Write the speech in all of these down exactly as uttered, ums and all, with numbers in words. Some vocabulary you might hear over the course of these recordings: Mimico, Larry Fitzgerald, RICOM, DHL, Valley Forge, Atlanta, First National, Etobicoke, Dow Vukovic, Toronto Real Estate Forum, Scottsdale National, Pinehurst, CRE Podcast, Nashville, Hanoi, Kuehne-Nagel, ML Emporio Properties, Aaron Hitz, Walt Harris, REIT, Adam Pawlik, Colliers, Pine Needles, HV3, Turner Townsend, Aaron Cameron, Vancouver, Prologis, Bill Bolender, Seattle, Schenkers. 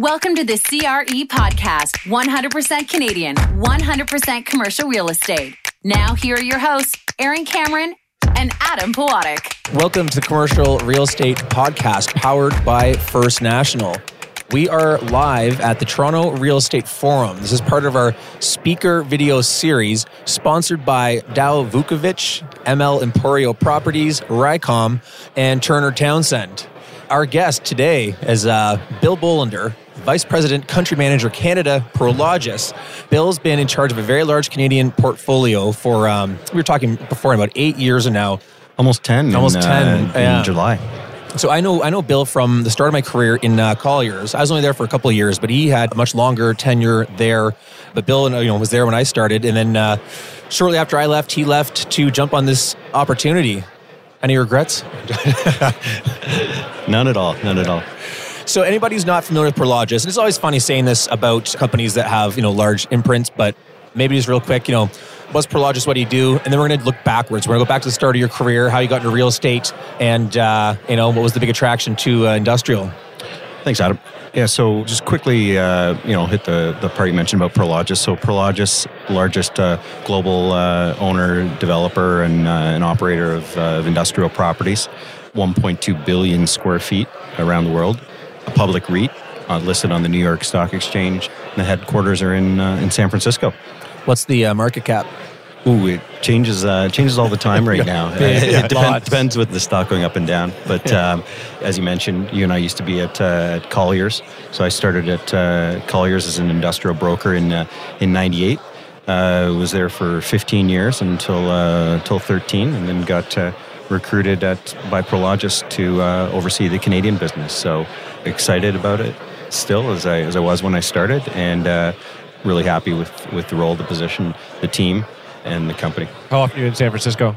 Welcome to the C R E Podcast, one hundred percent Canadian, one hundred percent commercial real estate. Now, here are your hosts, Aaron Cameron and Adam Pawlik. Welcome to the Commercial Real Estate Podcast, powered by First National. We are live at the Toronto Real Estate Forum. This is part of our speaker video series, sponsored by Dow Vukovic, M L Emporio Properties, RICOM, and Turner Townsend. Our guest today is uh, Bill Bolender, Vice President, Country Manager, Canada, Prologis. Bill's been in charge of a very large Canadian portfolio for, um, we were talking before, about eight years now. Almost ten. Almost in, ten. Uh, in yeah. July. So I know I know Bill from the start of my career in uh, Colliers. I was only there for a couple of years, but he had a much longer tenure there. But Bill, you know, was there when I started. And then uh, shortly after I left, he left to jump on this opportunity. Any regrets? None at all. None at all. So anybody who's not familiar with Prologis, and it's always funny saying this about companies that have, you know, large imprints, but maybe just real quick, you know, what's Prologis? What do you do? And then we're going to look backwards. We're going to go back to the start of your career, how you got into real estate, and, uh, you know, what was the big attraction to uh, industrial? Thanks, Adam. Yeah, so just quickly, uh, you know, hit the, the part you mentioned about Prologis. So Prologis, largest uh, global uh, owner, developer, and uh, an operator of, uh, of industrial properties, one point two billion square feet around the world, a public REIT uh, listed on the New York Stock Exchange. The headquarters are in uh, in San Francisco. What's the uh, market cap? Ooh, it changes uh, changes all the time right now. Yeah, it yeah, depends, depends with the stock going up and down. But yeah. um, as you mentioned, you and I used to be at, uh, at Colliers. So I started at uh, Colliers as an industrial broker in uh, in ninety-eight. Uh, was there for fifteen years until uh, until thirteen, and then got uh, recruited at by Prologis to uh, oversee the Canadian business. So excited about it still as I as I was when I started, and uh, really happy with with the role, the position, the team, and the company. How often are you in San Francisco?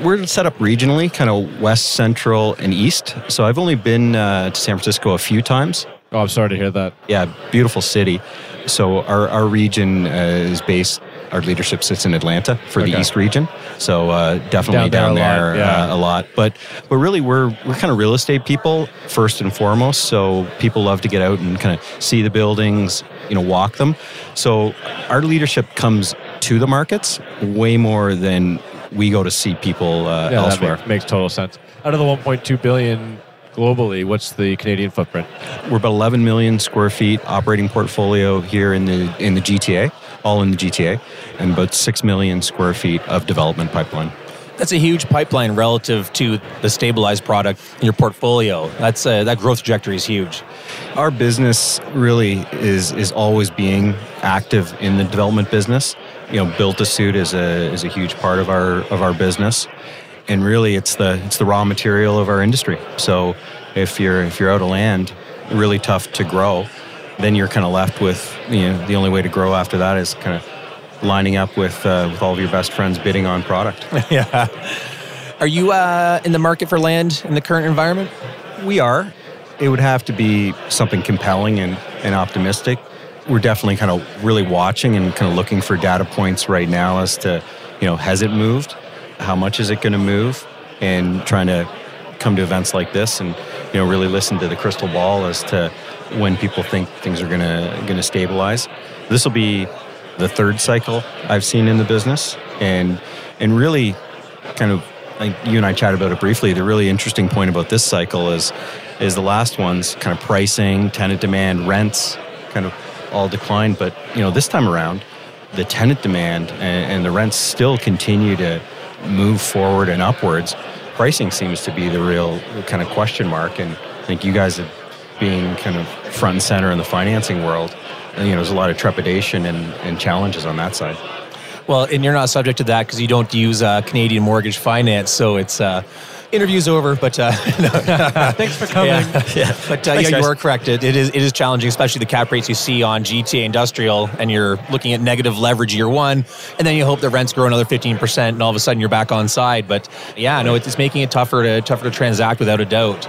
We're set up regionally, kind of west, central, and east. So I've only been uh, to San Francisco a few times. Oh, I'm sorry to hear that. Yeah, beautiful city. So our, our region uh, is based, our leadership sits in Atlanta for okay. the east region. So uh, definitely down there, down a, there lot. Yeah. Uh, a lot. But but really, we're we're kind of real estate people first and foremost. So people love to get out and kind of see the buildings, you know, walk them. So our leadership comes to the markets way more than we go to see people uh, yeah, elsewhere. That makes, makes total sense. Out of the one point two billion globally, what's the Canadian footprint? We're about eleven million square feet operating portfolio here in the in the G T A, all in the G T A, and about six million square feet of development pipeline. That's a huge pipeline relative to the stabilized product in your portfolio. That's uh, that growth trajectory is huge. Our business really is is always being active in the development business. You know, build to suit is a is a huge part of our of our business, and really it's the it's the raw material of our industry. So if you're if you're out of land, really tough to grow, then you're kind of left with, you know, the only way to grow after that is kind of lining up with uh, with all of your best friends bidding on product. Yeah. Are you uh, in the market for land in the current environment? We are. It would have to be something compelling and, and optimistic. We're definitely kind of really watching and kind of looking for data points right now as to, you know, has it moved? How much is it going to move? And trying to come to events like this and, you know, really listen to the crystal ball as to when people think things are going to going to stabilize. This will be the third cycle I've seen in the business, and and really kind of, like you and I chatted about it briefly, the really interesting point about this cycle is is the last one's kind of pricing, tenant demand, rents kind of all declined, but you know, this time around the tenant demand and, and the rents still continue to move forward and upwards. Pricing seems to be the real kind of question mark, and I think you guys have been kind of front and center in the financing world. You know, there's a lot of trepidation and, and challenges on that side. Well, and you're not subject to that because you don't use uh, Canadian mortgage finance, so it's uh, interview's over. But uh, no. Thanks for coming. Yeah, yeah. But uh, Thanks, yeah, you are correct. It, it is it is challenging, especially the cap rates you see on G T A industrial, and you're looking at negative leverage year one, and then you hope the rents grow another fifteen percent, and all of a sudden you're back on side. But yeah, no, it's making it tougher to tougher to transact without a doubt.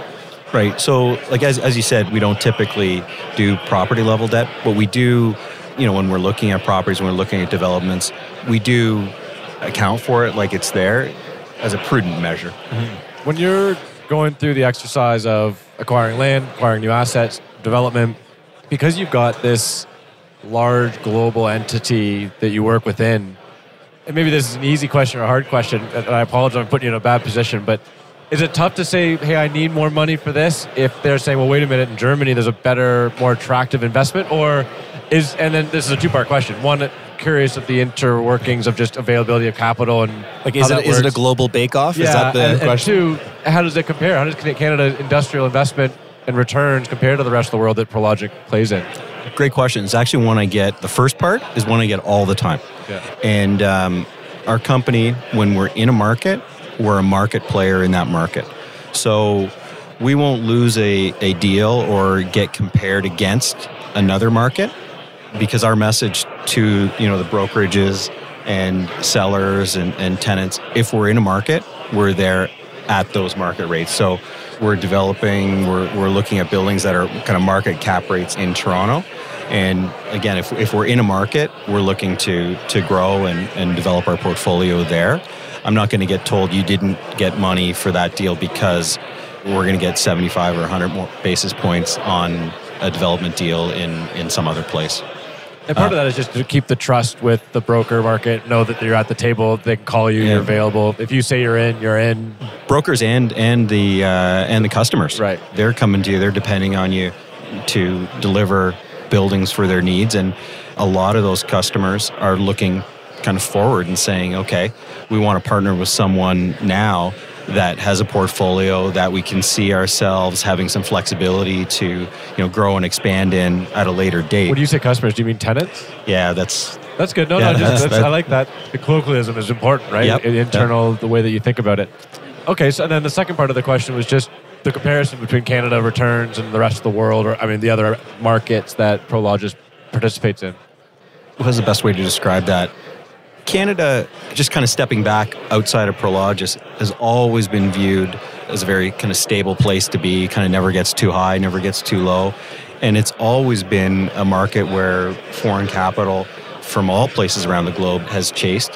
Right. So, like as as you said, we don't typically do property level debt, but we do, you know, when we're looking at properties, when we're looking at developments, we do account for it like it's there as a prudent measure. Mm-hmm. When you're going through the exercise of acquiring land, acquiring new assets, development, because you've got this large global entity that you work within, and maybe this is an easy question or a hard question, and I apologize, I'm putting you in a bad position, but is it tough to say, hey, I need more money for this, if they're saying, well, wait a minute, in Germany, there's a better, more attractive investment? Or is, and then this is a two-part question. One, curious of the interworkings of just availability of capital and like, is it, is it a global bake-off? Yeah, is that the and, question? And two, how does it compare? How does Canada's industrial investment and returns compare to the rest of the world that Prologis plays in? Great question. It's actually one I get, the first part is one I get all the time. Yeah. And um, our company, when we're in a market, we're a market player in that market. So we won't lose a, a deal or get compared against another market, because our message to, you know, the brokerages and sellers and, and tenants, if we're in a market, we're there at those market rates. So we're developing, we're, we're looking at buildings that are kind of market cap rates in Toronto. And again, if if we're in a market, we're looking to to grow and, and develop our portfolio there. I'm not going to get told you didn't get money for that deal because we're going to get seventy-five or one hundred more basis points on a development deal in, in some other place. And part uh, of that is just to keep the trust with the broker market, know that you're at the table, they can call you, yeah. You're available. If you say you're in, you're in. Brokers and and the uh, and the customers. Right. They're coming to you, they're depending on you to deliver buildings for their needs. And a lot of those customers are looking kind of forward and saying, okay, we want to partner with someone now that has a portfolio that we can see ourselves having some flexibility to, you know, grow and expand in at a later date. When do you say customers, do you mean tenants? Yeah, that's... That's good. No, yeah, no, just, that's, that's, that's, I like that. The colloquialism is important, right? Yep, internal, yep. The way that you think about it. Okay, so then the second part of the question was just the comparison between Canada returns and the rest of the world, or I mean, the other markets that Prologis participates in. What is the best way to describe that? Canada, just kind of stepping back outside of Prologis, has always been viewed as a very kind of stable place to be, kind of never gets too high, never gets too low. And it's always been a market where foreign capital from all places around the globe has chased.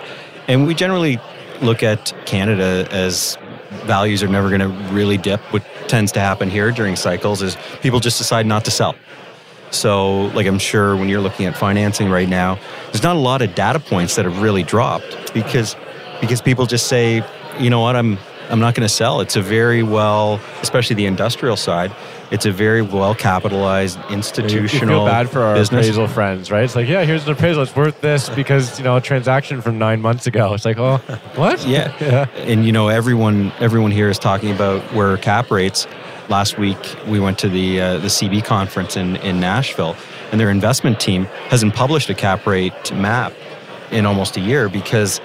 And we generally look at Canada as values are never going to really dip. What tends to happen here during cycles is people just decide not to sell. So, like, I'm sure when you're looking at financing right now, there's not a lot of data points that have really dropped because because people just say, you know what, I'm I'm not going to sell. It's a very well, especially the industrial side, it's a very well capitalized institutional. You feel bad for our business. Appraisal friends, right? It's like, yeah, here's an appraisal. It's worth this because, you know, a transaction from nine months ago. It's like, oh, what? Yeah. yeah. And you know, everyone everyone here is talking about where cap rates. Last week, we went to the uh, the C B conference in, in Nashville, and their investment team hasn't published a cap rate map in almost a year because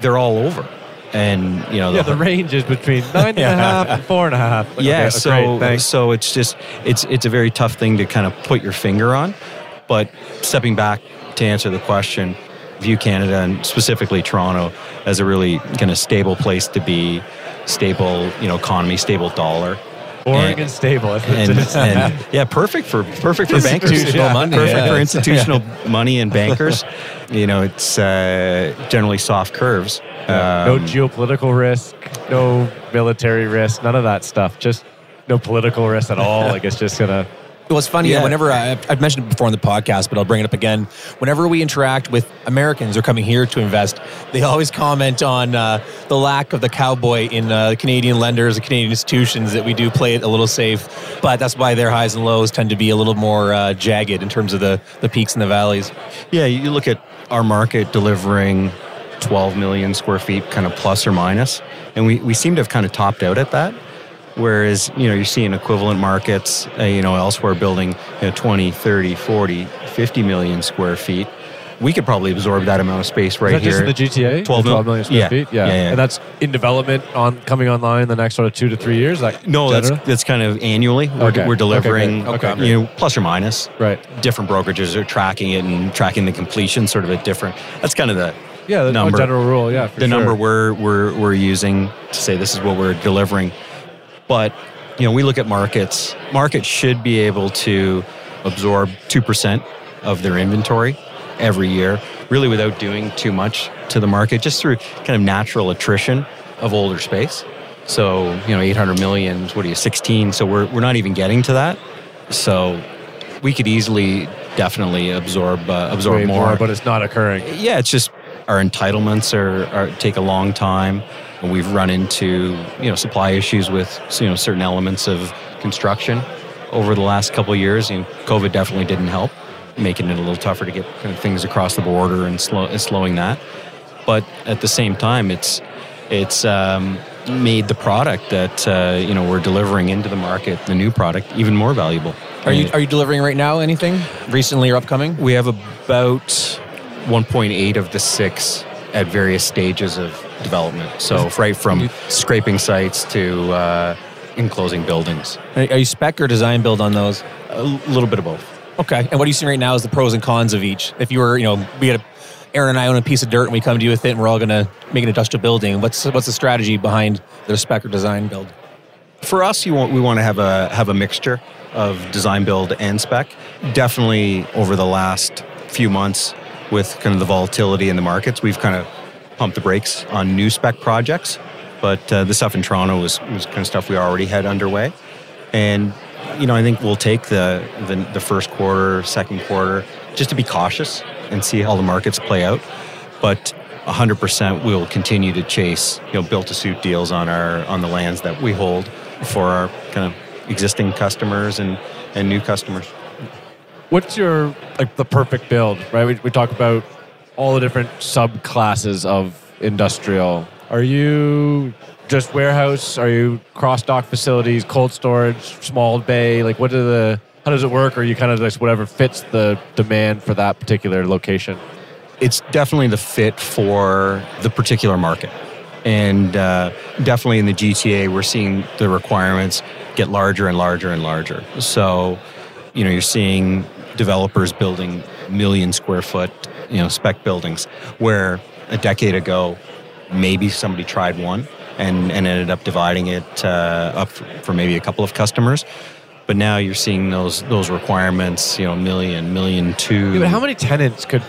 they're all over. And you know, yeah, the, the range is between nine yeah. and a half and four and a half. Like, yeah, okay, so great, so it's just it's it's a very tough thing to kind of put your finger on. But stepping back to answer the question, view Canada and specifically Toronto as a really kind of stable place to be, stable you know economy, stable dollar. Boring and, and stable. And, and, yeah, perfect for perfect for bankers. Institutional yeah. money. Perfect yeah. for institutional yeah. money and bankers. You know, it's uh, generally soft curves. Yeah. Um, no geopolitical risk, no military risk, none of that stuff. Just no political risk at all. Like, it's just going to... Well, it's funny, yeah. whenever I, I've mentioned it before in the podcast, but I'll bring it up again. Whenever we interact with Americans who are coming here to invest, they always comment on uh, the lack of the cowboy in uh, Canadian lenders, the Canadian institutions, that we do play it a little safe. But that's why their highs and lows tend to be a little more uh, jagged in terms of the, the peaks and the valleys. Yeah, you look at our market delivering twelve million square feet, kind of plus or minus, and we, we seem to have kind of topped out at that. Whereas, you know, you're seeing equivalent markets, uh, you know, elsewhere building, you know, twenty, thirty, forty, fifty million square feet. We could probably absorb that amount of space right here. Is that just in the G T A? twelve, twelve million square yeah. feet? Yeah. Yeah, yeah. And that's in development, on coming online the next sort of two to three years? Like, no, that's, that's kind of annually. We're, okay. we're delivering, okay. Okay. you know, plus or minus. Right. Different brokerages are tracking it and tracking the completion sort of a different. That's kind of the... Yeah, the number, general rule, yeah, for The sure. number we're, we're, we're using to say this is what we're delivering. But, you know, we look at markets. Markets should be able to absorb two percent of their inventory every year, really without doing too much to the market, just through kind of natural attrition of older space. So, you know, eight hundred million, what are you, sixteen? So we're we're not even getting to that. So we could easily definitely absorb uh, absorb Way more, more, but it's not occurring. Yeah, it's just our entitlements are, are take a long time, and we've run into you know supply issues with you know certain elements of construction over the last couple of years. You know, COVID definitely didn't help, making it a little tougher to get kind of things across the border and slow and slowing that. But at the same time, it's it's um, made the product that uh, you know we're delivering into the market, the new product, even more valuable. Are you are you delivering right now anything recently or upcoming? We have about one point eight of the six at various stages of development. So right from scraping sites to uh, enclosing buildings. Are you spec or design build on those? A little bit of both. Okay. And what are you seeing right now is the pros and cons of each? If you were, you know, we had a, Aaron and I own a piece of dirt and we come to you with it and we're all going to make an industrial building. What's what's the strategy behind their spec or design build? For us, you want, we want to have a have a mixture of design build and spec. Definitely over the last few months with kind of the volatility in the markets, we've kind of pumped the brakes on new spec projects. But uh, the stuff in Toronto was, was kind of stuff we already had underway. And, you know, I think we'll take the, the, the first quarter, second quarter, just to be cautious and see how the markets play out. But one hundred percent we'll continue to chase, you know, built-to-suit deals on our on the lands that we hold for our kind of existing customers and, and new customers. What's your, like, the perfect build, right? We, we talk about all the different subclasses of industrial. Are you just warehouse? Are you cross-dock facilities, cold storage, small bay? Like, what are the, how does it work? Or are you kind of just whatever fits the demand for that particular location? It's definitely the fit for the particular market. And uh, definitely in the G T A, we're seeing the requirements get larger and larger and larger. So, you know, you're seeing developers building million square foot, you know, spec buildings where a decade ago, maybe somebody tried one and, and ended up dividing it uh, up for, for maybe a couple of customers. But now you're seeing those those requirements, you know, million, million two. Yeah, but how many tenants could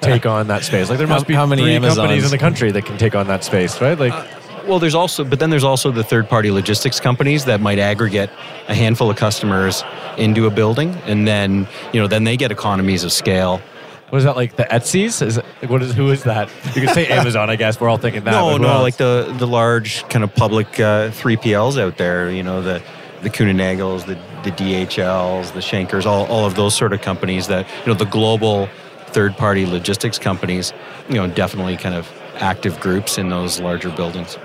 take on that space? Like there must how, be how many three Amazons? Companies in the country that can take on that space, right? Like, uh, well, there's also, but then there's also the third-party logistics companies that might aggregate a handful of customers into a building, and then you know, then they get economies of scale. What is that, like the Etsy's? Is it, what is who is that? You could say Amazon, I guess. We're all thinking that. No, no, else? Like the the large kind of public uh, three P Ls out there. You know, the the Kuehne-Nagels, the the D H Ls, the Schenkers, all all of those sort of companies that you know the global third-party logistics companies. You know, definitely kind of active groups in those larger buildings.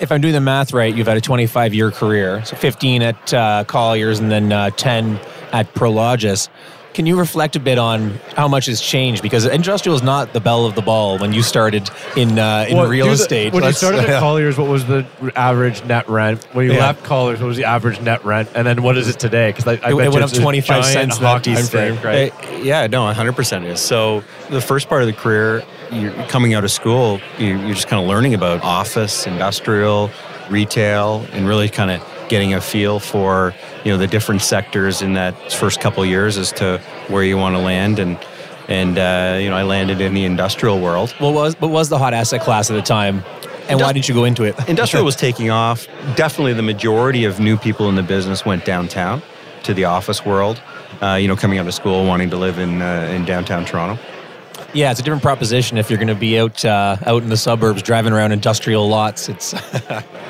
If I'm doing the math right, you've had a twenty-five year career, so fifteen at uh, Colliers and then uh, ten at Prologis. Can you reflect a bit on how much has changed? Because industrial is not the bell of the ball when you started in uh, in well, real the, estate. When Let's, you started at Colliers, what was the average net rent? When you yeah. left Colliers, what was the average net rent? And then what is it today? Because I, I it, bet it went up twenty-five cents that time frame, right? Uh, yeah, no, one hundred percent is. So the first part of the career, you're coming out of school, you're, you're just kind of learning about office, industrial, retail, and really kind of getting a feel for you know the different sectors in that first couple of years as to where you want to land, and and uh, you know I landed in the industrial world. What was what was the hot asset class at the time, and Indust- why did you go into it? Industrial was taking off. Definitely, the majority of new people in the business went downtown to the office world. Uh, you know, coming out of school, wanting to live in uh, in downtown Toronto. Yeah, it's a different proposition if you're going to be out uh, out in the suburbs driving around industrial lots. It's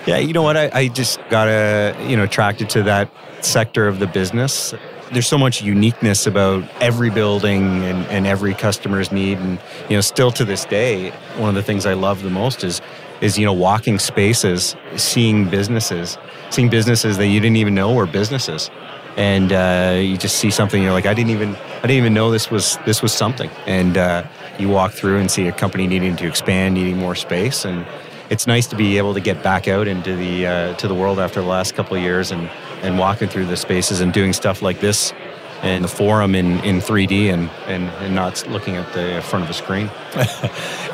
yeah, you know what? I, I just got uh, you know attracted to that sector of the business. There's so much uniqueness about every building and, and every customer's need, and you know, still to this day, one of the things I love the most is is you know walking spaces, seeing businesses, seeing businesses that you didn't even know were businesses. And uh, you just see something, you're like, I didn't even, I didn't even know this was this was something. And uh, you walk through and see a company needing to expand, needing more space, and it's nice to be able to get back out into the uh, to the world after the last couple of years and, and walking through the spaces and doing stuff like this and the forum in, in three D and, and, and not looking at the front of a screen.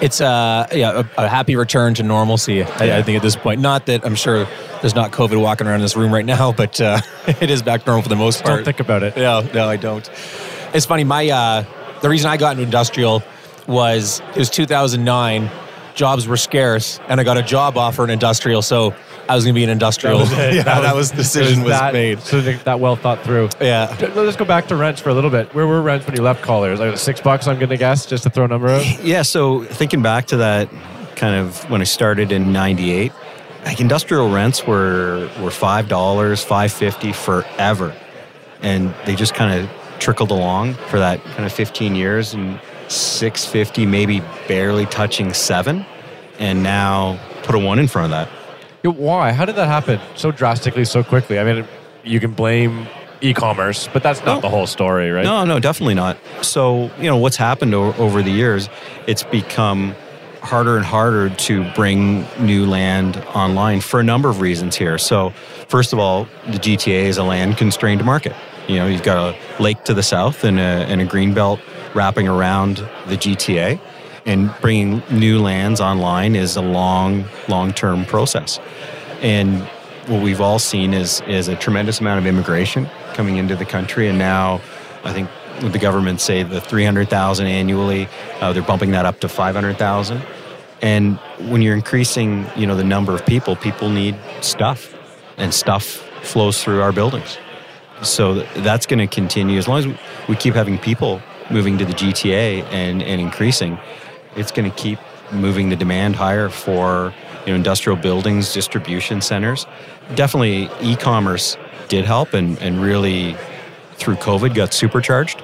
It's uh, yeah, a, a happy return to normalcy, I, yeah. I think, at this point. Not that I'm sure there's not COVID walking around this room right now, but uh, it is back normal for the most part. Don't think about it. Yeah, no, I don't. It's funny. My uh, the reason I got into industrial was it was two thousand nine. Jobs were scarce, and I got a job offer in industrial. So I was going to be an industrial. That was it. Yeah, that, that was, decision was that, made. So that well thought through. Yeah. Let's go back to rents for a little bit. Where were rents when you left Colliers? Like six bucks, I'm going to guess, just to throw a number out? Yeah, so thinking back to that kind of when I started in ninety-eight, like industrial rents were were five dollars, five fifty forever. And they just kind of trickled along for that kind of fifteen years and six fifty, maybe barely touching seven. And now put a one in front of that. Why? How did that happen so drastically, so quickly? I mean, you can blame e-commerce, but that's not no. the whole story, right? No, no, definitely not. So, you know, what's happened o- over the years, it's become harder and harder to bring new land online for a number of reasons here. So, first of all, the G T A is a land-constrained market. You know, you've got a lake to the south and a, and a greenbelt wrapping around the G T A. And bringing new lands online is a long, long-term process. And what we've all seen is is a tremendous amount of immigration coming into the country. And now, I think what the government say the three hundred thousand annually, uh, they're bumping that up to five hundred thousand. And when you're increasing, you know, the number of people, people need stuff, and stuff flows through our buildings. So that's going to continue as long as we keep having people moving to the G T A and and increasing. It's going to keep moving the demand higher for, you know, industrial buildings, distribution centers. Definitely e-commerce did help and, and really through COVID got supercharged.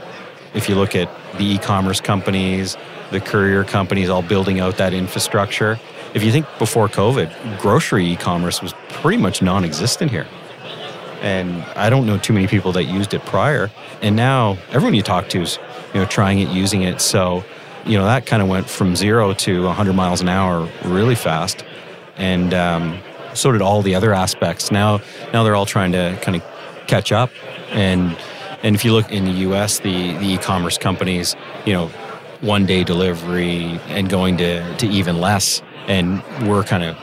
If you look at the e-commerce companies, the courier companies all building out that infrastructure. If you think before COVID, grocery e-commerce was pretty much non-existent here. And I don't know too many people that used it prior. And now everyone you talk to is, you know, trying it, using it. So, you know, that kind of went from zero to one hundred miles an hour really fast. And um, so did all the other aspects. Now now they're all trying to kind of catch up. And and if you look in the U S, the, the e-commerce companies, you know, one-day delivery and going to, to even less. And we're kind of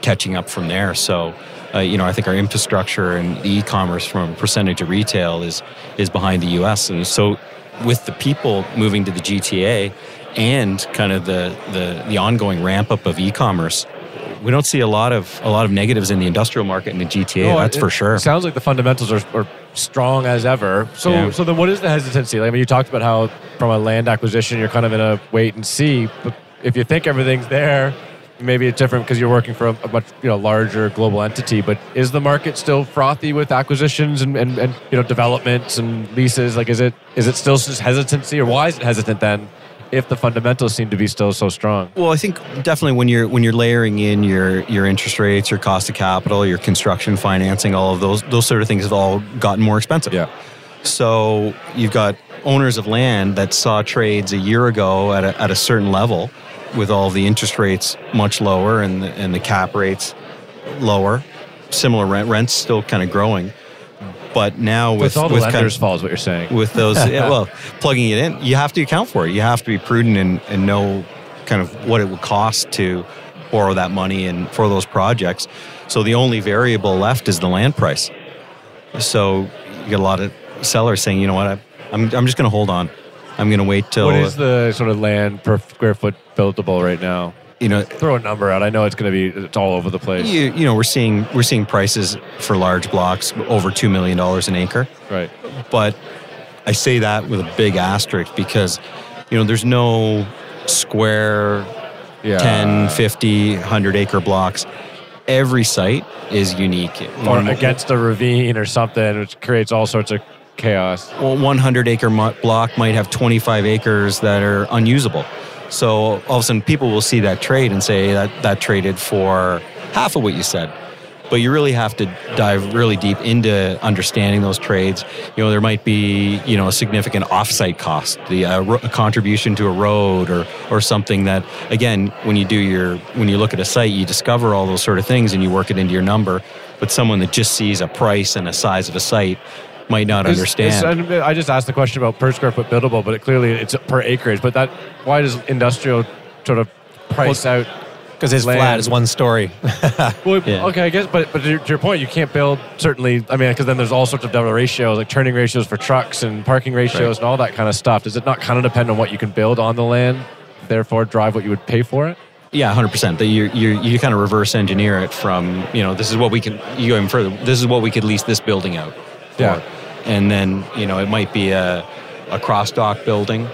catching up from there. So, uh, you know, I think our infrastructure and e-commerce from a percentage of retail is is behind the U S. And so with the people moving to the G T A, and kind of the, the, the ongoing ramp up of e-commerce, we don't see a lot of a lot of negatives in the industrial market in the G T A. No, that's it, for sure. Sounds like the fundamentals are, are strong as ever. So, yeah. so then, what is the hesitancy? Like, I mean, you talked about how from a land acquisition, you're kind of in a wait and see. But if you think everything's there, maybe it's different because you're working for a, a much you know larger global entity. But is the market still frothy with acquisitions and, and, and you know developments and leases? Like, is it is it still just hesitancy, or why is it hesitant then? If the fundamentals seem to be still so strong. Well, I think definitely when you're when you're layering in your your interest rates, your cost of capital, your construction financing, all of those those sort of things have all gotten more expensive. Yeah. So you've got owners of land that saw trades a year ago at a, at a certain level, with all the interest rates much lower and the, and the cap rates lower, similar rent rents still kind of growing. But now with, with all the with lenders' kind of, falls, what you're saying. With those, yeah, well, plugging it in, you have to account for it. You have to be prudent and, and know kind of what it would cost to borrow that money and for those projects. So the only variable left is the land price. So you get a lot of sellers saying, you know what, I, I'm I'm just going to hold on. I'm going to wait till. What is the sort of land per square foot buildable right now? You know, throw a number out. I know it's going to be it's all over the place. You, you know, we're seeing we're seeing prices for large blocks over two million dollars an acre. Right. But I say that with a big asterisk because, you know, there's no square, yeah. ten, fifty, one hundred acre blocks. Every site is unique. Or against a ravine or something, which creates all sorts of chaos. Well, one hundred acre block might have twenty-five acres that are unusable. So all of a sudden, people will see that trade and say that that traded for half of what you said. But you really have to dive really deep into understanding those trades. You know, there might be, you know, a significant offsite cost, the uh, ro- a contribution to a road or or something that, again, when you do your when you look at a site, you discover all those sort of things and you work it into your number. But someone that just sees a price and a size of a site might not it's, understand. It's, I just asked the question about per square foot buildable, but it clearly it's per acreage. But that why does industrial sort of price well, out? Because it's land? Flat, it's one story. well, yeah. Okay, I guess. But but to your point, you can't build certainly. I mean, because then there's all sorts of double ratios, like turning ratios for trucks and parking ratios right. and all that kind of stuff. Does it not kind of depend on what you can build on the land, therefore drive what you would pay for it? Yeah, one hundred percent. The, you're, you're, you kind of reverse engineer it from, you know, this is what we can, you go even further, this is what we could lease this building out for. Yeah. And then, you know, it might be a, a cross-dock building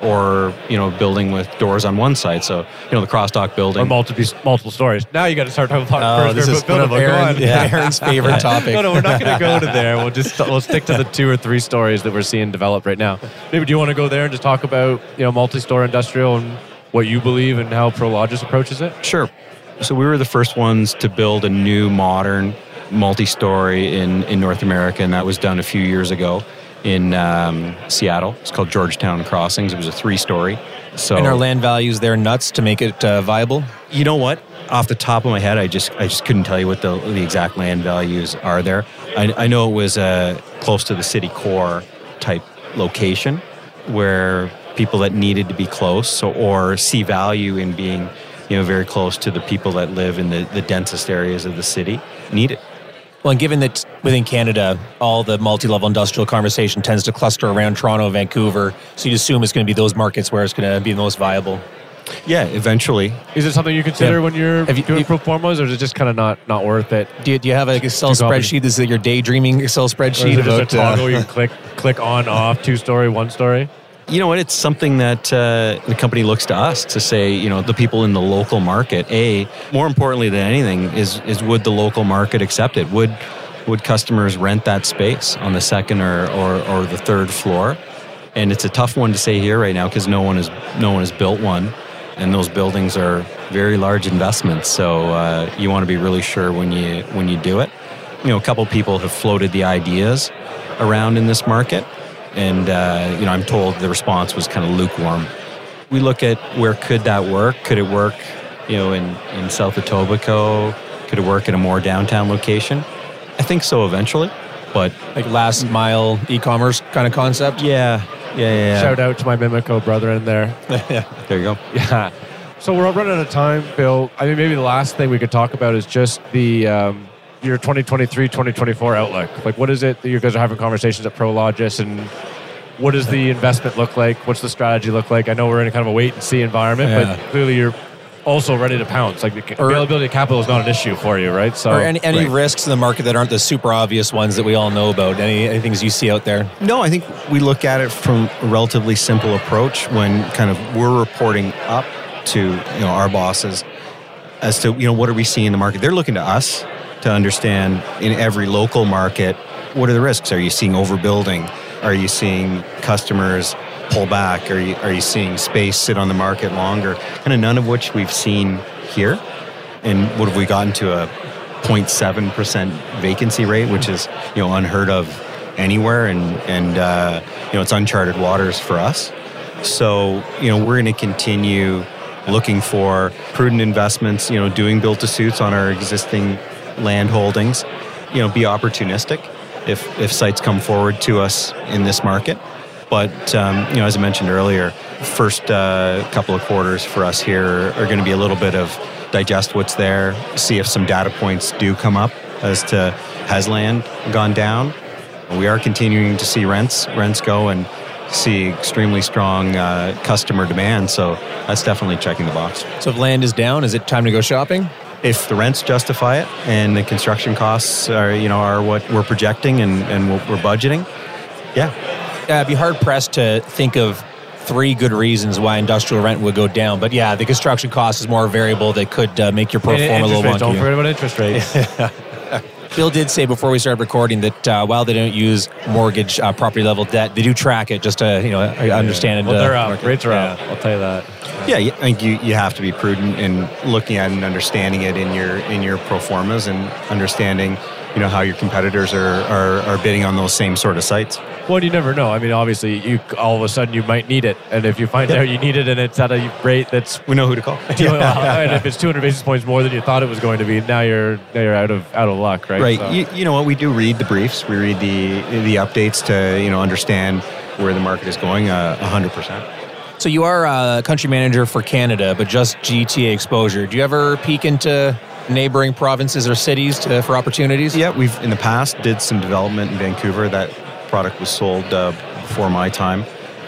or, you know, a building with doors on one side. So, you know, the cross-dock building. Or multiple, multiple stories. Now you got to start talking about oh, first this is one of Aaron, yeah, Aaron's favorite topic. No, no, we're not going to go to there. We'll just we'll stick to the two or three stories that we're seeing develop right now. Maybe do you want to go there and just talk about, you know, multi-store industrial and what you believe and how Prologis approaches it? Sure. So we were the first ones to build a new modern multi-story in, in North America, and that was done a few years ago in um, Seattle. It's called Georgetown Crossings. It was a three-story. So, and our land values there nuts to make it uh, viable? You know what? Off the top of my head, I just I just couldn't tell you what the, the exact land values are there. I, I know it was uh, close to the city core type location where people that needed to be close, so, or see value in being, you know, very close to the people that live in the, the densest areas of the city need it. Well, and given that within Canada, all the multi-level industrial conversation tends to cluster around Toronto, Vancouver, so you'd assume it's going to be those markets where it's going to be the most viable. Yeah, eventually. Is it something you consider yeah. when you're you, doing you, pro formas, or is it just kind of not, not worth it? Do you, do you have an Excel spreadsheet? Is it your daydreaming Excel spreadsheet? Or is it about, just a toggle uh, you can click, click on, off, two-story, one-story? You know what? It's something that uh, the company looks to us to say, you know, the people in the local market, A, more importantly than anything, is is would the local market accept it? Would would customers rent that space on the second or, or, or the third floor? And it's a tough one to say here right now because no one is no one has built one. And those buildings are very large investments. So uh, you want to be really sure when you when you do it. You know, a couple people have floated the ideas around in this market. And, uh, you know, I'm told the response was kind of lukewarm. We look at where could that work? Could it work, you know, in, in South Etobicoke? Could it work in a more downtown location? I think so eventually, but... Like last mile e-commerce kind of concept? Yeah, yeah, yeah. yeah. Shout out to my Mimico brethren there. yeah. There you go. Yeah. So we're running out of time, Bill. I mean, maybe the last thing we could talk about is just the... Um, your twenty twenty-three twenty twenty-four outlook. Like, what is it that you guys are having conversations at Prologis, and what does the investment look like? What's the strategy look like? I know we're in a kind of a wait-and-see environment, yeah. but clearly you're also ready to pounce. Like, the or, availability of capital is not an issue for you, right? So, or any, any right. risks in the market that aren't the super obvious ones that we all know about? Any, any things you see out there? No, I think we look at it from a relatively simple approach when kind of we're reporting up to, you know, our bosses as to, you know, what are we seeing in the market? They're looking to us to understand in every local market, what are the risks? Are you seeing overbuilding? Are you seeing customers pull back? Are you are you seeing space sit on the market longer? Kind of none of which we've seen here. And what have we gotten to a zero point seven percent vacancy rate, which is, you know, unheard of anywhere, and and uh, you know, it's uncharted waters for us. So, you know, we're going to continue looking for prudent investments. You know, doing build to suits on our existing land holdings, you know, be opportunistic if if sites come forward to us in this market. But um, you know, as I mentioned earlier, first uh, couple of quarters for us here are going to be a little bit of digest what's there, see if some data points do come up as to has land gone down. We are continuing to see rents rents go and see extremely strong uh, customer demand. So that's definitely checking the box. So if land is down, is it time to go shopping? If the rents justify it and the construction costs are, you know, are what we're projecting and, and what we're budgeting, yeah. yeah. I'd be hard-pressed to think of three good reasons why industrial rent would go down. But yeah, the construction cost is more variable that could uh, make your pro forma a little wonky. Don't forget about interest rates. Bill did say before we started recording that uh, while they don't use mortgage uh, property-level debt, they do track it just to, you know, yeah, understand yeah. it. Well, they're uh, up. Rates are yeah. up. I'll tell you that. Yeah, I think you, you have to be prudent in looking at and understanding it in your in your pro formas and understanding, you know, how your competitors are, are, are bidding on those same sort of sites. Well, you never know. I mean, obviously, you all of a sudden you might need it, and if you find yep. out you need it and it's at a rate that's we know who to call. Yeah. Well, and if it's two hundred basis points more than you thought it was going to be, now you're now you're out of out of luck, right? Right. So. You, you know what? We do read the briefs. We read the the updates to, you know, understand where the market is going uh, one hundred percent. So you are a country manager for Canada, but just G T A exposure. Do you ever peek into neighboring provinces or cities to, for opportunities? Yeah, we've in the past did some development in Vancouver. That product was sold uh, before my time,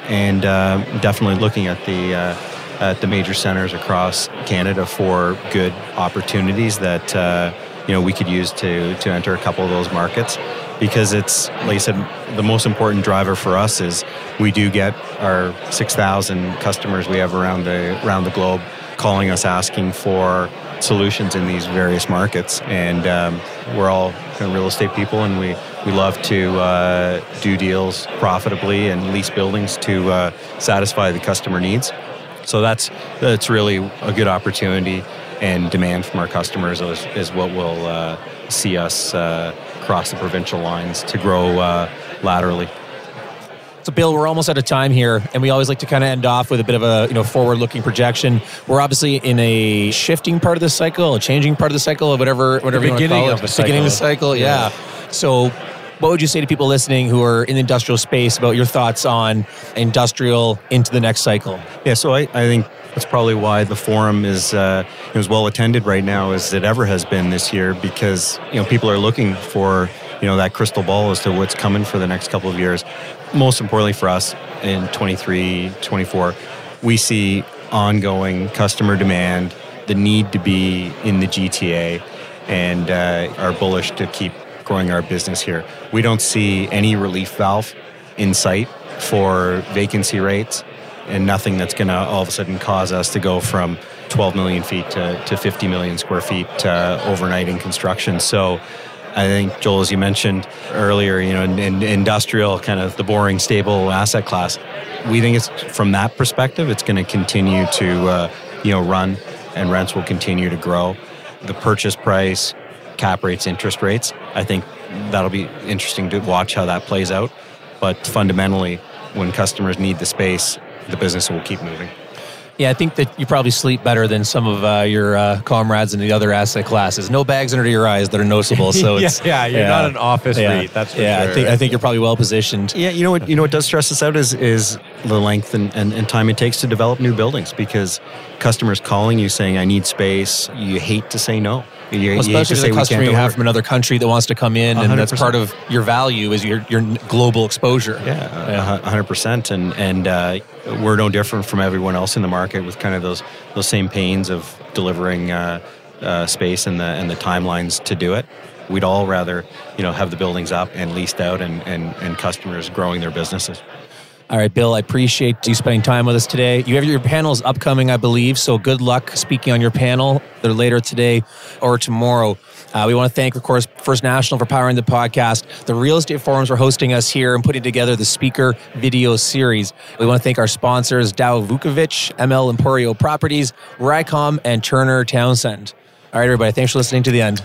and uh, definitely looking at the uh, at the major centers across Canada for good opportunities that uh, you know we could use to to enter a couple of those markets. Because it's, like I said, the most important driver for us is we do get our six thousand customers we have around the around the globe calling us asking for solutions in these various markets. And um, we're all kind of real estate people, and we, we love to uh, do deals profitably and lease buildings to uh, satisfy the customer needs. So that's that's really a good opportunity, and demand from our customers is, is what will uh, see us uh, across the provincial lines to grow uh, laterally. So Bill, we're almost out of time here, and we always like to kind of end off with a bit of a you know forward-looking projection. We're obviously in a shifting part of the cycle, a changing part of the cycle, or whatever whatever you want to call it. The beginning of the cycle. Beginning of the cycle, yeah. yeah. So what would you say to people listening who are in the industrial space about your thoughts on industrial into the next cycle? Yeah, so I, I think that's probably why the forum is uh, as well attended right now as it ever has been this year, because you know people are looking for you know that crystal ball as to what's coming for the next couple of years. Most importantly for us in twenty-three, twenty-four, we see ongoing customer demand, the need to be in the G T A, and uh, are bullish to keep growing our business here. We don't see any relief valve in sight for vacancy rates, and nothing that's going to all of a sudden cause us to go from twelve million feet to, to fifty million square feet uh, overnight in construction. So I think, Joel, as you mentioned earlier, you know, in, in industrial, kind of the boring, stable asset class, we think it's from that perspective, it's going to continue to uh, you know, run, and rents will continue to grow. The purchase price, cap rates, interest rates, I think that'll be interesting to watch how that plays out. But fundamentally, when customers need the space, the business will keep moving. Yeah, I think that you probably sleep better than some of uh, your uh, comrades in the other asset classes. No bags under your eyes that are noticeable. So yeah, it's, yeah, you're yeah. not an office yeah. REIT. That's for yeah. Sure. I think I think you're probably well positioned. Yeah, you know what you know what does stress us out is is the length and, and, and time it takes to develop new buildings, because customers calling you saying I need space, you hate to say no. You, well, especially you to the customer you have from another country that wants to come in, one hundred percent. And that's part of your value is your your global exposure. Yeah, a hundred percent, and and uh, we're no different from everyone else in the market with kind of those those same pains of delivering uh, uh, space and the and the timelines to do it. We'd all rather you know have the buildings up and leased out, and and, and customers growing their businesses. All right, Bill, I appreciate you spending time with us today. You have your panels upcoming, I believe, so good luck speaking on your panel. They're later today or tomorrow. Uh, we want to thank, of course, First National for powering the podcast. The Real Estate Forums for hosting us here and putting together the speaker video series. We want to thank our sponsors, Dow Vukovic, M L Emporio Properties, RICOM, and Turner Townsend. All right, everybody, thanks for listening to the end.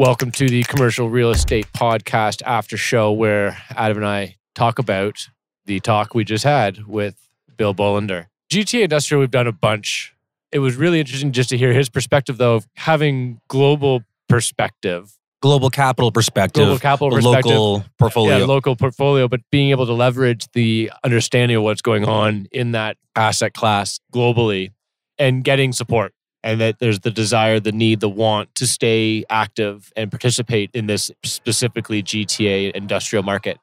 Welcome to the Commercial Real Estate Podcast After Show, where Adam and I talk about the talk we just had with Bill Bolender. G T A Industrial, we've done a bunch. It was really interesting just to hear his perspective, though, of having global perspective. Global capital perspective. Global capital perspective. Local portfolio. Yeah, local portfolio, but being able to leverage the understanding of what's going on in that asset class globally and getting support. And that there's the desire, the need, the want to stay active and participate in this specifically G T A industrial market.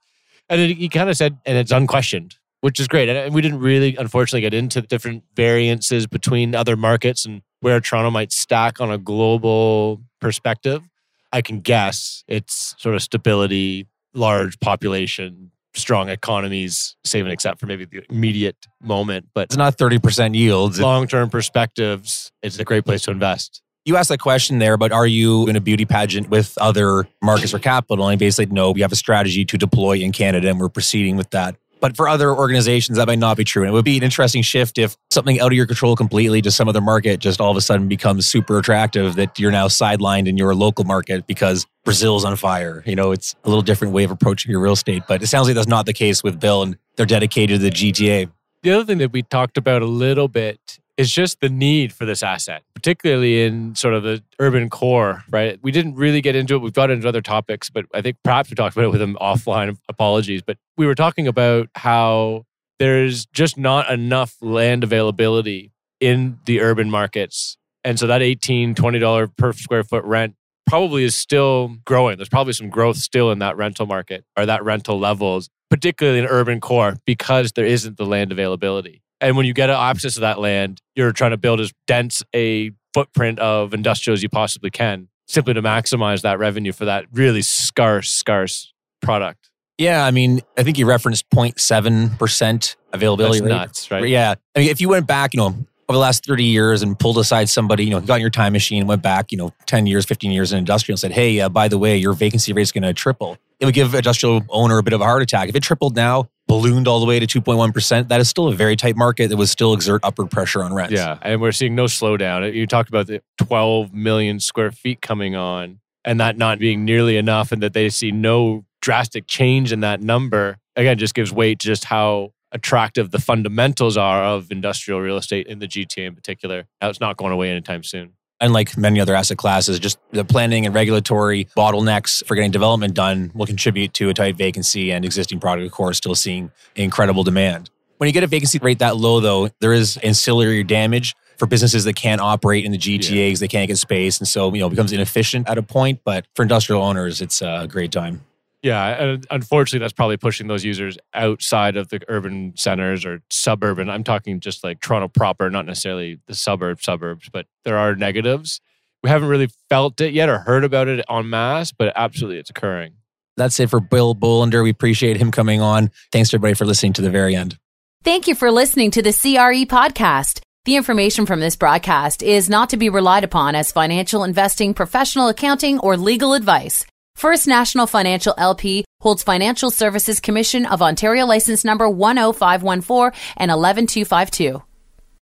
And then he kind of said, and it's unquestioned, which is great. And we didn't really, unfortunately, get into different variances between other markets and where Toronto might stack on a global perspective. I can guess it's sort of stability, large population, strong economies, save and except for maybe the immediate moment. But it's not thirty percent yields. Long-term perspectives, it's a great place to invest. You asked that question there, but are you in a beauty pageant with other markets for capital? And basically, no, we have a strategy to deploy in Canada and we're proceeding with that. But for other organizations, that might not be true. And it would be an interesting shift if something out of your control completely to some other market just all of a sudden becomes super attractive, that you're now sidelined in your local market because Brazil's on fire. You know, it's a little different way of approaching your real estate. But it sounds like that's not the case with Bill, and they're dedicated to the G T A. The other thing that we talked about a little bit is just the need for this asset, particularly in sort of the urban core, right? We didn't really get into it. We've got into other topics, but I think perhaps we talked about it with them offline. Apologies. But we were talking about how there's just not enough land availability in the urban markets. And so that eighteen dollars, twenty dollars per square foot rent probably is still growing. There's probably some growth still in that rental market or that rental levels, particularly in urban core, because there isn't the land availability. And when you get access to that land, you're trying to build as dense a footprint of industrial as you possibly can, simply to maximize that revenue for that really scarce, scarce product. Yeah, I mean, I think you referenced zero point seven percent availability rate. That's nuts, right? Yeah. I mean, if you went back, you know, over the last thirty years and pulled aside somebody, you know, got in your time machine, went back, you know, ten years, fifteen years in industrial and said, hey, uh, by the way, your vacancy rate is going to triple. It would give an industrial owner a bit of a heart attack. If it tripled now, ballooned all the way to two point one percent, that is still a very tight market that would still exert upward pressure on rents. Yeah, and we're seeing no slowdown. You talked about the twelve million square feet coming on and that not being nearly enough and that they see no drastic change in that number. Again, just gives weight to just how attractive the fundamentals are of industrial real estate in the G T A in particular. It's not going away anytime soon. And like many other asset classes, just the planning and regulatory bottlenecks for getting development done will contribute to a tight vacancy and existing product, of course, still seeing incredible demand. When you get a vacancy rate that low, though, there is ancillary damage for businesses that can't operate in the G T A because they can't get space. And so, you know, it becomes inefficient at a point. But for industrial owners, it's a great time. Yeah, and unfortunately, that's probably pushing those users outside of the urban centers or suburban. I'm talking just like Toronto proper, not necessarily the suburb suburbs, but there are negatives. We haven't really felt it yet or heard about it en masse, but absolutely it's occurring. That's it for Bill Bolender. We appreciate him coming on. Thanks everybody for listening to the very end. Thank you for listening to the C R E Podcast. The information from this broadcast is not to be relied upon as financial investing, professional accounting, or legal advice. First National Financial L P holds Financial Services Commission of Ontario license number one oh five one four and one one two five two.